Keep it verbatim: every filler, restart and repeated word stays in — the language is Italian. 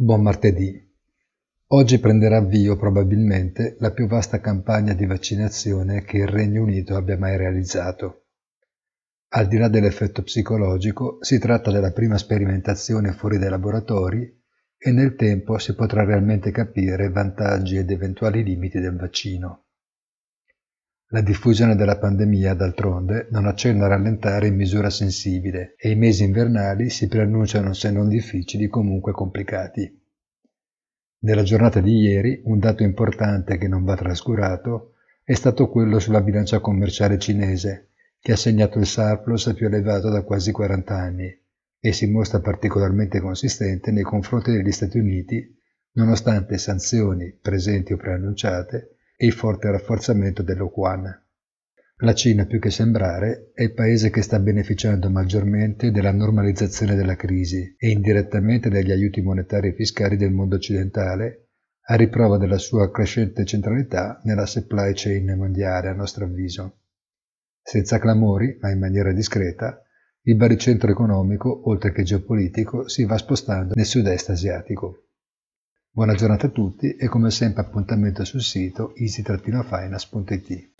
Buon martedì. Oggi prenderà avvio probabilmente la più vasta campagna di vaccinazione che il Regno Unito abbia mai realizzato. Al di là dell'effetto psicologico, si tratta della prima sperimentazione fuori dai laboratori e nel tempo si potrà realmente capire vantaggi ed eventuali limiti del vaccino. La diffusione della pandemia, d'altronde, non accenna a rallentare in misura sensibile e i mesi invernali si preannunciano, se non difficili, comunque complicati. Nella giornata di ieri, un dato importante che non va trascurato è stato quello sulla bilancia commerciale cinese, che ha segnato il surplus più elevato da quasi quaranta anni e si mostra particolarmente consistente nei confronti degli Stati Uniti, nonostante sanzioni presenti o preannunciate e il forte rafforzamento dello yuan. La Cina, più che sembrare, è il paese che sta beneficiando maggiormente della normalizzazione della crisi e indirettamente dagli aiuti monetari e fiscali del mondo occidentale, a riprova della sua crescente centralità nella supply chain mondiale, a nostro avviso. Senza clamori, ma in maniera discreta, il baricentro economico, oltre che geopolitico, si va spostando nel sud-est asiatico. Buona giornata a tutti e come sempre appuntamento sul sito easy dash finance punto it.